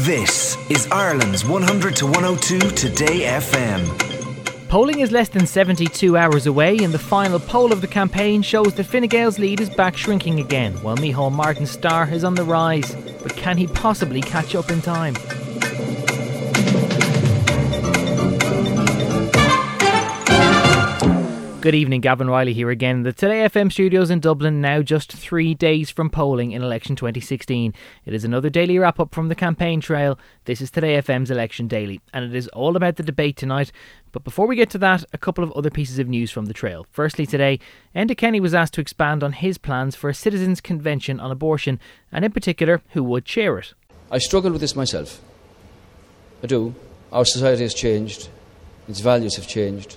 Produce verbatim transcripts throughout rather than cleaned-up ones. This is Ireland's one hundred to one oh two Today F M. Polling is less than seventy-two hours away and the final poll of the campaign shows that Fine Gael's lead is back shrinking again, while Micheál Martin's star is on the rise. But can he possibly catch up in time? Good evening, Gavin Riley here again in the Today F M studios in Dublin, now just three days from polling in election twenty sixteen. It is another daily wrap-up from the campaign trail. This is Today F M's Election Daily, and it is all about the debate tonight. But before we get to that, a couple of other pieces of news from the trail. Firstly today, Enda Kenny was asked to expand on his plans for a citizens' convention on abortion, and in particular, who would chair it. I struggled with this myself. I do. Our society has changed. Its values have changed.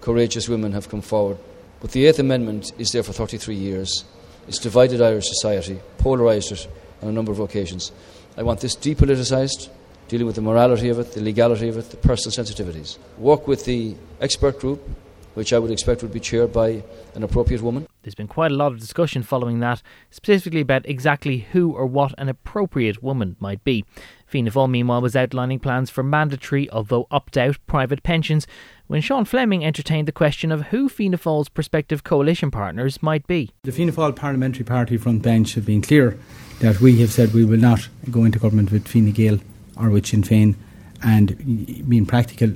Courageous women have come forward. But the Eighth Amendment is there for thirty-three years. It's divided Irish society, polarised it on a number of occasions. I want this depoliticised, dealing with the morality of it, the legality of it, the personal sensitivities. Work with the expert group, which I would expect would be chaired by an appropriate woman. There's been quite a lot of discussion following that, specifically about exactly who or what an appropriate woman might be. Fianna Fáil, meanwhile, was outlining plans for mandatory, although opt-out, private pensions, when Sean Fleming entertained the question of who Fianna Fáil's prospective coalition partners might be. The Fianna Fáil Parliamentary Party front bench have been clear that we have said we will not go into government with Fine Gael or with Sinn Féin. And being practical,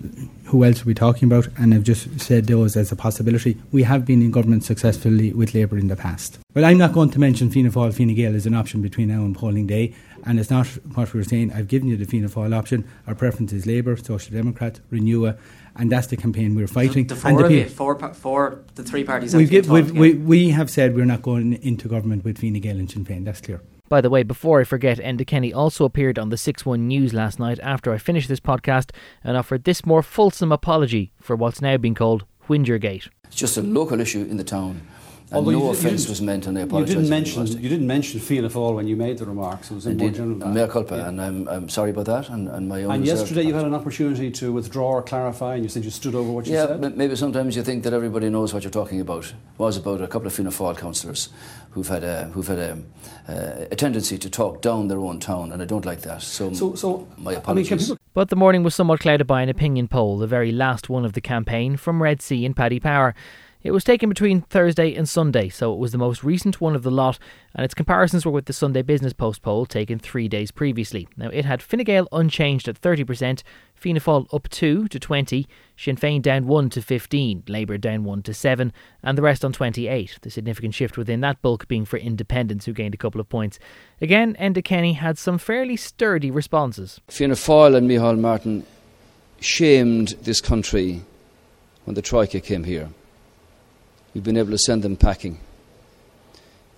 who else are we talking about? And I've just said those as a possibility. We have been in government successfully with Labour in the past. Well, I'm not going to mention Fianna Fáil, Fine Gael as an option between now and polling day. And it's not what we were saying. I've given you the Fianna Fáil option. Our preference is Labour, Social Democrats, Renua. And that's the campaign we're fighting. The four and the of you, four, four, the three parties. We've give, we've, we, we have said we're not going into government with Fine Gael and Sinn Féin. That's clear. By the way, before I forget, Enda Kenny also appeared on the six one News last night after I finished this podcast and offered this more fulsome apology for what's now been called Whingergate. It's just a local issue in the town. And Although no offence was meant, and I apologise. You didn't mention you didn't mention Fianna Fáil when you made the remarks. It was in more general. Mea culpa, yeah. and I'm I'm sorry about that, and, and my own. And yesterday you had an opportunity to withdraw or clarify, and you said you stood over what you yeah, said. Yeah, maybe sometimes you think that everybody knows what you're talking about. It was about a couple of Fianna Fáil councillors who've had a who've had a, a, a tendency to talk down their own town, and I don't like that. So, so, so my apologies. I mean, people... But the morning was somewhat clouded by an opinion poll, the very last one of the campaign from Red Sea and Paddy Power. It was taken between Thursday and Sunday, so it was the most recent one of the lot, and its comparisons were with the Sunday Business Post poll taken three days previously. Now, it had Fine Gael unchanged at thirty percent, Fianna Fáil up two to twenty, Sinn Féin down one to fifteen, Labour down one to seven, and the rest on twenty-eight, the significant shift within that bulk being for independents, who gained a couple of points. Again, Enda Kenny had some fairly sturdy responses. Fianna Fáil and Micheál Martin shamed this country when the Troika came here. We've been able to send them packing.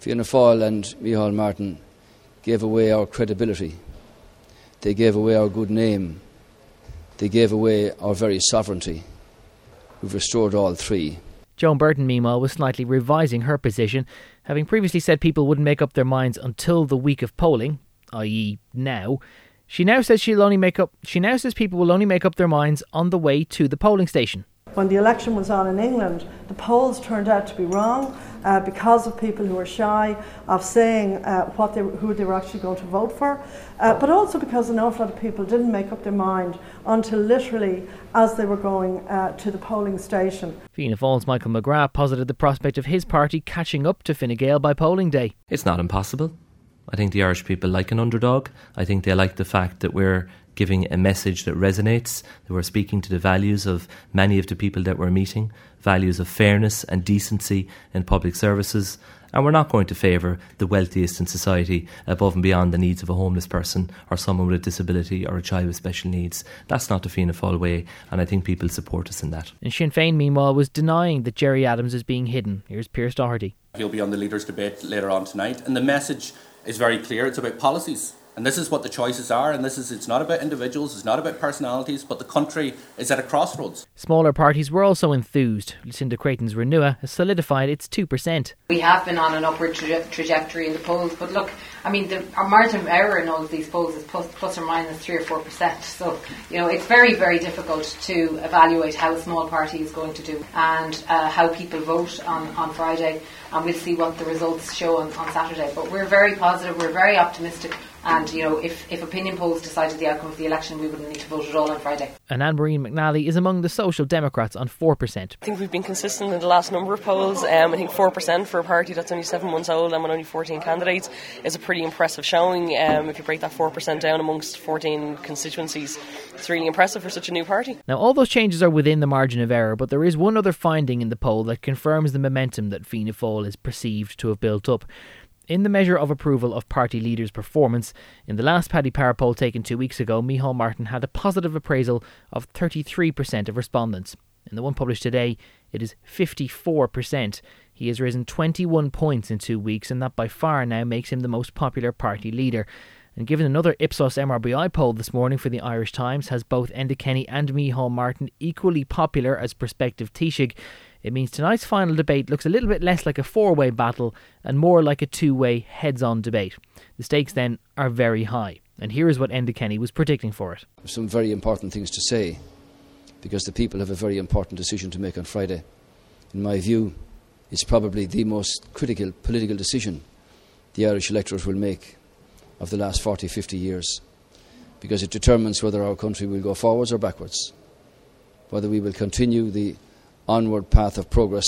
Fianna Fáil and Micheál Martin gave away our credibility. They gave away our good name. They gave away our very sovereignty. We've restored all three. Joan Burton, meanwhile, was slightly revising her position, having previously said people wouldn't make up their minds until the week of polling, that is now. She now says she'll only make up. She now says people will only make up their minds on the way to the polling station. When the election was on in England, the polls turned out to be wrong uh, because of people who were shy of saying uh, what they, who they were actually going to vote for, uh, but also because an awful lot of people didn't make up their mind until literally as they were going uh, to the polling station. Fianna Fáil's Michael McGrath posited the prospect of his party catching up to Fine Gael by polling day. It's not impossible. I think the Irish people like an underdog. I think they like the fact that we're giving a message that resonates, that we're speaking to the values of many of the people that we're meeting, values of fairness and decency in public services, and we're not going to favour the wealthiest in society above and beyond the needs of a homeless person or someone with a disability or a child with special needs. That's not the Fianna Fáil way, and I think people support us in that. And Sinn Féin, meanwhile, was denying that Gerry Adams is being hidden. Here's Pearse Doherty. He'll be on the leaders' debate later on tonight, and the message is very clear. It's about policies. And this is what the choices are, and this is it's not about individuals, it's not about personalities, but the country is at a crossroads. Smaller parties were also enthused. Lucinda Creighton's Renua has solidified its two percent. We have been on an upward tra- trajectory in the polls, but look, I mean, the, our margin of error in all of these polls is plus, plus or minus three or four percent. So, you know, it's very, very difficult to evaluate how a small party is going to do and uh, how people vote on, on Friday, and we'll see what the results show on, on Saturday. But we're very positive, we're very optimistic. And, you know, if, if opinion polls decided the outcome of the election, we wouldn't need to vote at all on Friday. And Anne-Marie McNally is among the Social Democrats on four percent. I think we've been consistent in the last number of polls. Um, I think four percent for a party that's only seven months old and with only fourteen candidates is a pretty impressive showing. Um, if you break that four percent down amongst fourteen constituencies, it's really impressive for such a new party. Now, all those changes are within the margin of error, but there is one other finding in the poll that confirms the momentum that Fianna Fáil is perceived to have built up. In the measure of approval of party leaders' performance, in the last Paddy Power poll taken two weeks ago, Micheál Martin had a positive appraisal of thirty-three percent of respondents. In the one published today, it is fifty-four percent. He has risen twenty-one points in two weeks, and that by far now makes him the most popular party leader. And given another Ipsos M R B I poll this morning for the Irish Times has both Enda Kenny and Micheál Martin equally popular as prospective Taoiseach, it means tonight's final debate looks a little bit less like a four-way battle and more like a two-way heads-on debate. The stakes then are very high. And here is what Enda Kenny was predicting for it. Some very important things to say, because the people have a very important decision to make on Friday. In my view, it's probably the most critical political decision the Irish electorate will make of the last forty, fifty years, because it determines whether our country will go forwards or backwards, whether we will continue the onward path of progress,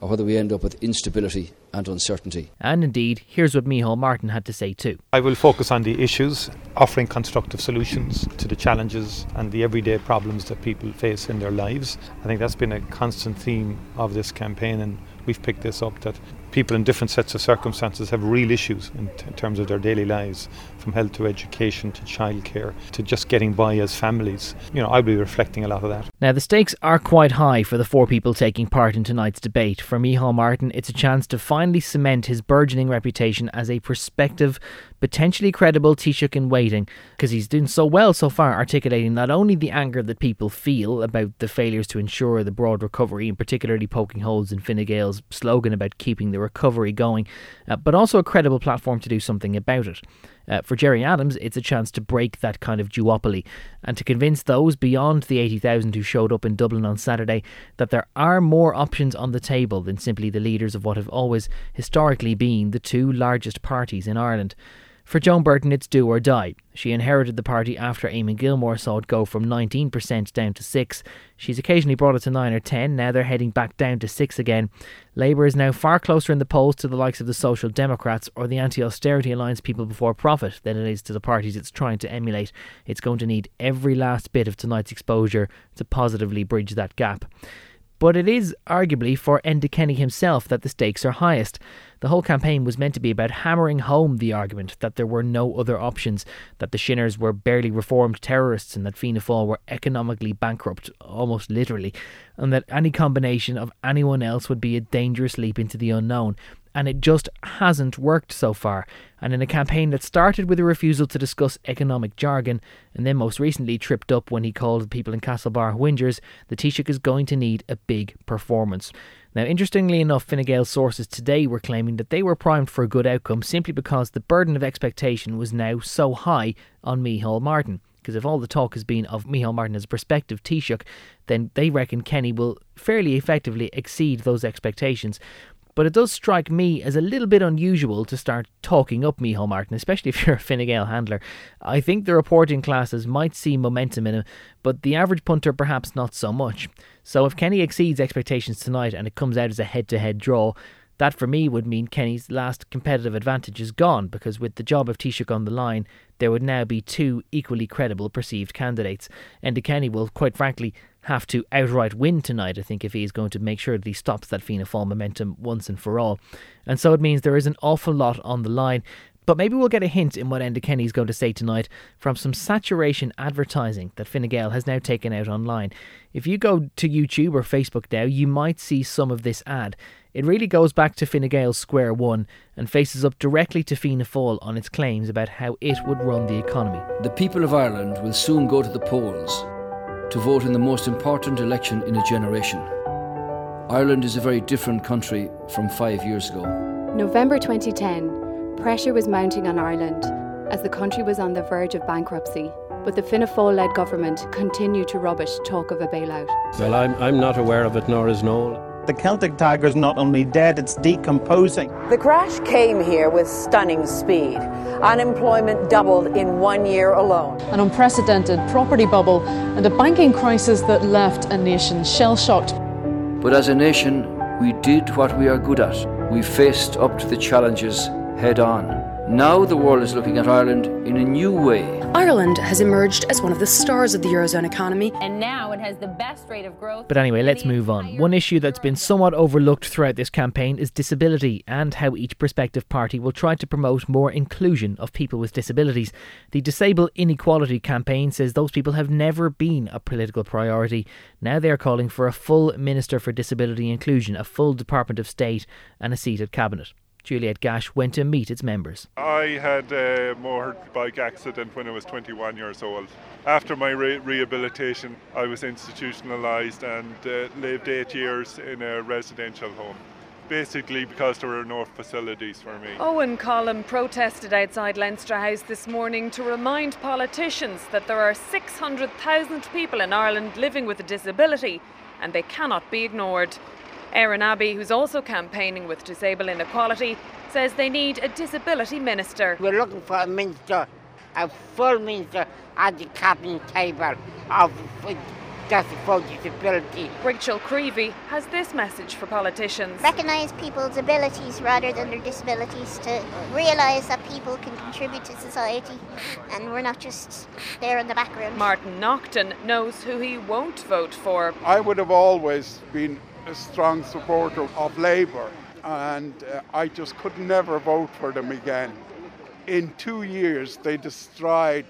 or whether we end up with instability and uncertainty. And indeed, here's what Micheál Martin had to say too. I will focus on the issues, offering constructive solutions to the challenges and the everyday problems that people face in their lives. I think that's been a constant theme of this campaign, and we've picked this up, that people in different sets of circumstances have real issues in, t- in terms of their daily lives, from health to education to childcare to just getting by as families. You know, I'll be reflecting a lot of that. Now, the stakes are quite high for the four people taking part in tonight's debate. For Micheál Martin, it's a chance to finally cement his burgeoning reputation as a prospective, potentially credible Taoiseach in waiting, because he's doing so well so far articulating not only the anger that people feel about the failures to ensure the broad recovery, and particularly poking holes in Fine Gael's slogan about keeping the recovery going, uh, but also a credible platform to do something about it. Uh, for Gerry Adams, it's a chance to break that kind of duopoly and to convince those beyond the eighty thousand who showed up in Dublin on Saturday that there are more options on the table than simply the leaders of what have always historically been the two largest parties in Ireland. For Joan Burton, it's do or die. She inherited the party after Eamon Gilmore saw it go from nineteen percent down to six. She's occasionally brought it to nine or ten. Now they're heading back down to six again. Labour is now far closer in the polls to the likes of the Social Democrats or the Anti-Austerity Alliance People Before Profit than it is to the parties it's trying to emulate. It's going to need every last bit of tonight's exposure to positively bridge that gap. But it is arguably for Enda Kenny himself that the stakes are highest. The whole campaign was meant to be about hammering home the argument that there were no other options, that the Shinners were barely reformed terrorists and that Fianna Fáil were economically bankrupt, almost literally, and that any combination of anyone else would be a dangerous leap into the unknown. And it just hasn't worked so far. And in a campaign that started with a refusal to discuss economic jargon, and then most recently tripped up when he called the people in Castlebar whingers, the Taoiseach is going to need a big performance. Now, interestingly enough, Fine Gael sources today were claiming that they were primed for a good outcome simply because the burden of expectation was now so high on Micheál Martin. Because if all the talk has been of Micheál Martin as a prospective Taoiseach, then they reckon Kenny will fairly effectively exceed those expectations. But it does strike me as a little bit unusual to start talking up Micheál Martin, especially if you're a Fine Gael handler. I think the reporting classes might see momentum in him, but the average punter perhaps not so much. So if Kenny exceeds expectations tonight and it comes out as a head-to-head draw, that for me would mean Kenny's last competitive advantage is gone, because with the job of Taoiseach on the line, there would now be two equally credible perceived candidates. Enda Kenny will, quite frankly, have to outright win tonight, I think, if he is going to make sure that he stops that Fianna Fáil momentum once and for all. And so it means there is an awful lot on the line. But maybe we'll get a hint in what Enda Kenny is going to say tonight from some saturation advertising that Fine Gael has now taken out online. If you go to YouTube or Facebook now, you might see some of this ad. It really goes back to Fine Gael's square one and faces up directly to Fianna Fáil on its claims about how it would run the economy. The people of Ireland will soon go to the polls to vote in the most important election in a generation. Ireland is a very different country from five years ago. November twenty ten, pressure was mounting on Ireland as the country was on the verge of bankruptcy, but the Fianna Fáil-led government continued to rubbish talk of a bailout. Well, I'm, I'm not aware of it, nor is Noel. the Celtic tiger is not only dead, it's decomposing. The crash came here with stunning speed. Unemployment doubled in one year alone. An unprecedented property bubble and a banking crisis that left a nation shell-shocked. But as a nation, we did what we are good at. We faced up to the challenges head-on. Now the world is looking at Ireland in a new way. Ireland has emerged as one of the stars of the Eurozone economy. And now it has the best rate of growth. But anyway, let's move on. One issue that's been somewhat overlooked throughout this campaign is disability and how each prospective party will try to promote more inclusion of people with disabilities. The Disable Inequality campaign says those people have never been a political priority. Now they are calling for a full Minister for Disability Inclusion, a full Department of State and a seat at Cabinet. Juliet Gash went to meet its members. I had a motorbike accident when I was twenty-one years old. After my re- rehabilitation, I was institutionalised and uh, lived eight years in a residential home, basically because there were no facilities for me. Owen Colum protested outside Leinster House this morning to remind politicians that there are six hundred thousand people in Ireland living with a disability and they cannot be ignored. Erin Abbey, who's also campaigning with Disable Inequality, says they need a disability minister. We're looking for a minister, a full minister at the cabinet table of disability. Rachel Creevy has this message for politicians. Recognise people's abilities rather than their disabilities, to realise that people can contribute to society and we're not just there in the background. Martin Nocton knows who he won't vote for. I would have always been a strong supporter of Labour, and uh, I just could never vote for them again. In two years they destroyed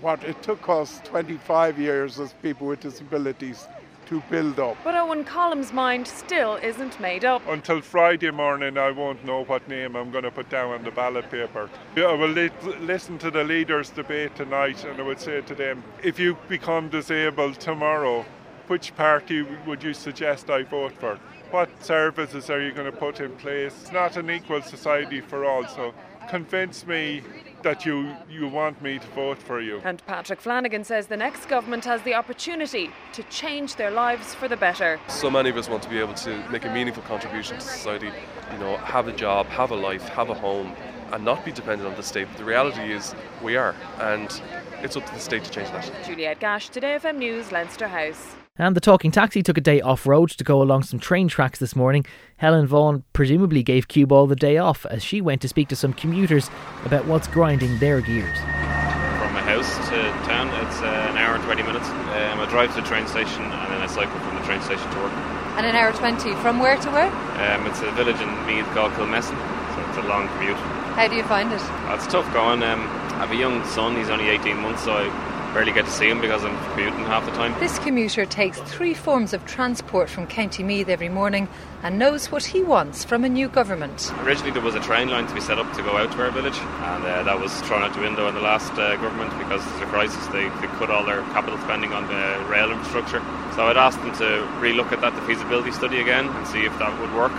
what it took us twenty-five years as people with disabilities to build up. But Owen Colum's mind still isn't made up. Until Friday morning I won't know what name I'm going to put down on the ballot paper. I will li- listen to the leaders' debate tonight and I would say to them, if you become disabled tomorrow, which party would you suggest I vote for? What services are you going to put in place? It's not an equal society for all, so convince me that you, you want me to vote for you. And Patrick Flanagan says the next government has the opportunity to change their lives for the better. So many of us want to be able to make a meaningful contribution to society, you know, have a job, have a life, have a home, and not be dependent on the state. But the reality is we are, and it's up to the state to change that. Juliet Gash, Today F M News, Leinster House. And the talking taxi took a day off-road to go along some train tracks this morning. Helen Vaughan presumably gave Cue Ball the day off as she went to speak to some commuters about what's grinding their gears. From my house to town, it's uh, an hour and twenty minutes. Um, I drive to the train station and then I cycle from the train station to work. And an hour and twenty. From where to where? Um, it's a village in Meath called Kilmessan, so it's a long commute. How do you find it? Oh, it's tough going. Um, I have a young son, he's only eighteen months, so I barely get to see him because I'm commuting half the time. This commuter takes three forms of transport from County Meath every morning and knows what he wants from a new government. Originally there was a train line to be set up to go out to our village, and uh, that was thrown out the window in the last uh, government because of the crisis. They, they cut all their capital spending on the rail infrastructure. So I'd asked them to relook at that, the feasibility study again, and see if that would work.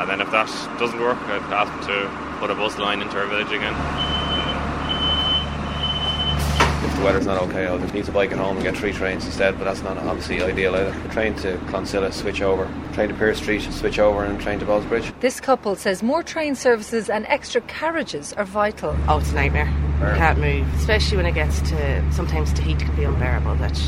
And then if that doesn't work, I'd ask them to put a bus line into our village again. The weather's not okay, I'll need to bike at home and get three trains instead, but that's not obviously ideal either. A train to Clonsilla, switch over, train to Pearse Street, switch over, and train to Ballsbridge. This couple says more train services and extra carriages are vital. Oh, it's a nightmare. I can't move, especially when it gets to, sometimes the heat can be unbearable, that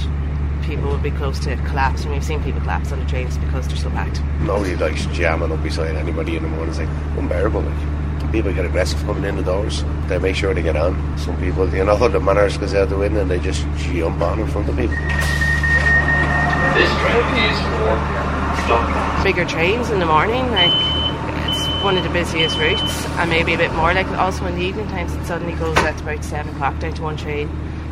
people will be close to collapse, and we've seen people collapse on the trains because they're so packed. Nobody likes jamming up beside anybody in the morning, it's like unbearable, like. People get aggressive coming in the doors. They make sure they get on. Some people, you know, the manners goes out the window and they just jump on in front of people. This train is for Dublin. Bigger trains in the morning, like, it's one of the busiest routes, and maybe a bit more. Like, also in the evening times, it suddenly goes at about seven o'clock down to one train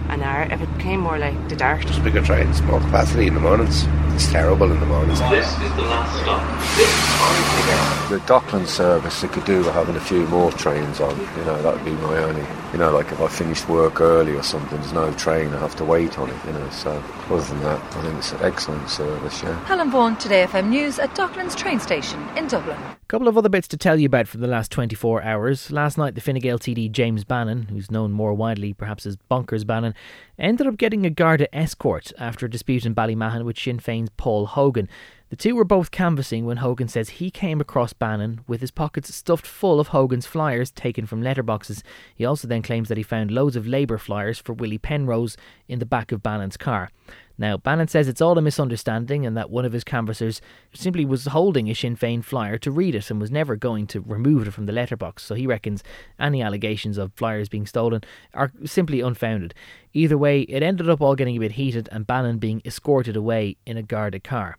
an hour. If it became more like the dark. Just bigger trains, more capacity in the mornings. It's terrible in the mornings. This is the last stop. The Dockland service, they could do with having a few more trains on. You know, that would be my only. You know, like if I finished work early or something, there's no train, I have to wait on it, you know. So, other than that, I think it's an excellent service, yeah. Helen Vaughan, Today F M News, at Docklands train station in Dublin. A couple of other bits to tell you about from the last twenty-four hours. Last night, the Fine Gael T D James Bannon, who's known more widely perhaps as Bonkers Bannon, ended up getting a Garda escort after a dispute in Ballymahon with Sinn Féin Féin's Paul Hogan. The two were both canvassing when Hogan says he came across Bannon with his pockets stuffed full of Hogan's flyers taken from letterboxes. He also then claims that he found loads of Labour flyers for Willie Penrose in the back of Bannon's car. Now, Bannon says it's all a misunderstanding and that one of his canvassers simply was holding a Sinn Féin flyer to read it and was never going to remove it from the letterbox, so he reckons any allegations of flyers being stolen are simply unfounded. Either way, it ended up all getting a bit heated and Bannon being escorted away in a guarded car.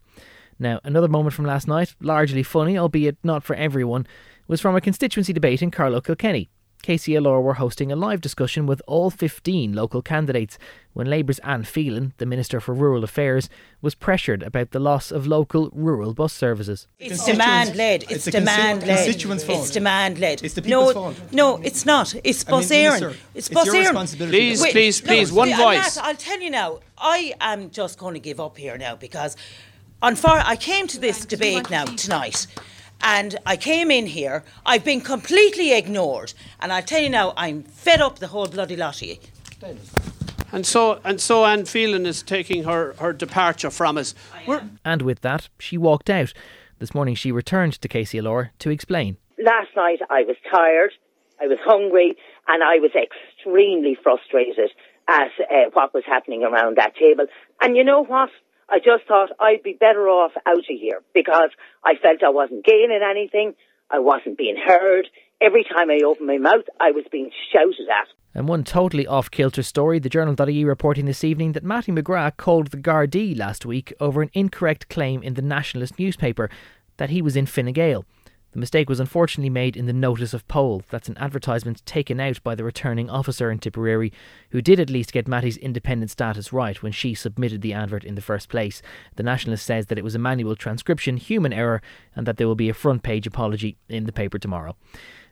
Now, another moment from last night, largely funny, albeit not for everyone, was from a constituency debate in Carlow Kilkenny. K C L R were hosting a live discussion with all fifteen local candidates when Labour's Anne Phelan, the Minister for Rural Affairs, was pressured about the loss of local rural bus services. It's demand-led. It's demand-led. It's demand-led. It's, it's, demand it's the people's no, fault. No, it's not. It's bus airing. It's bus airing. Please, Wait, please, please, no, one voice. That, I'll tell you now, I am just going to give up here now because... On far, I came to this debate now tonight and I came in here, I've been completely ignored and I'll tell you now, I'm fed up the whole bloody lot of you. And so, and so Anne Phelan is taking her, her departure from us. And with that, she walked out. This morning she returned to K C L R to explain. Last night I was tired, I was hungry and I was extremely frustrated at uh, what was happening around that table. And you know what? I just thought I'd be better off out of here because I felt I wasn't gaining anything, I wasn't being heard. Every time I opened my mouth, I was being shouted at. And one totally off-kilter story, the Journal dot I E reporting this evening that Matty McGrath called the Gardaí last week over an incorrect claim in the Nationalist newspaper that he was in Fine Gael. The mistake was unfortunately made in the notice of poll. That's an advertisement taken out by the returning officer in Tipperary, who did at least get Matty's independent status right when she submitted the advert in the first place. The Nationalist says that it was a manual transcription, human error, and that there will be a front page apology in the paper tomorrow.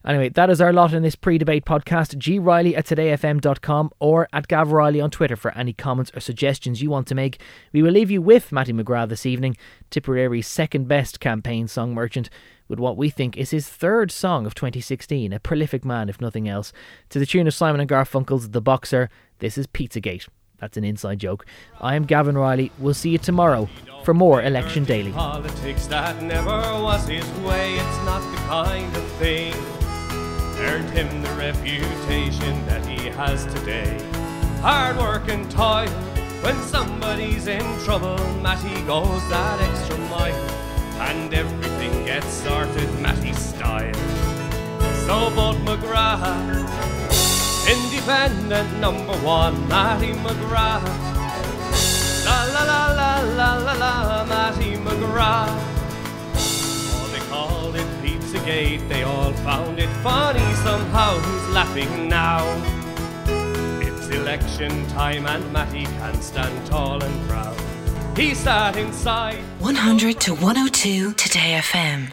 Anyway, that is our lot in this pre-debate podcast. G Riley at today f m dot com or at Gav Riley on Twitter for any comments or suggestions you want to make. We will leave you with Matty McGrath this evening, Tipperary's second best campaign song merchant, with what we think is his third song of twenty sixteen, a prolific man if nothing else. To the tune of Simon and Garfunkel's The Boxer, this is Pizzagate. That's an inside joke. I am Gavin Riley. We'll see you tomorrow for more Election Daily. Politics that never was his way, it's not the kind of thing earned him the reputation that he has today. Hard work and toil, when somebody's in trouble, Matty goes that extra mile, and everything gets sorted Matty style. So vote McGrath, independent number one, Matty McGrath. La la la la la la la, Matty McGrath. Called it Pizzagate, they all found it funny somehow, who's laughing now? It's election time and Matty can stand tall and proud. He sat inside. one hundred to one oh two Today F M.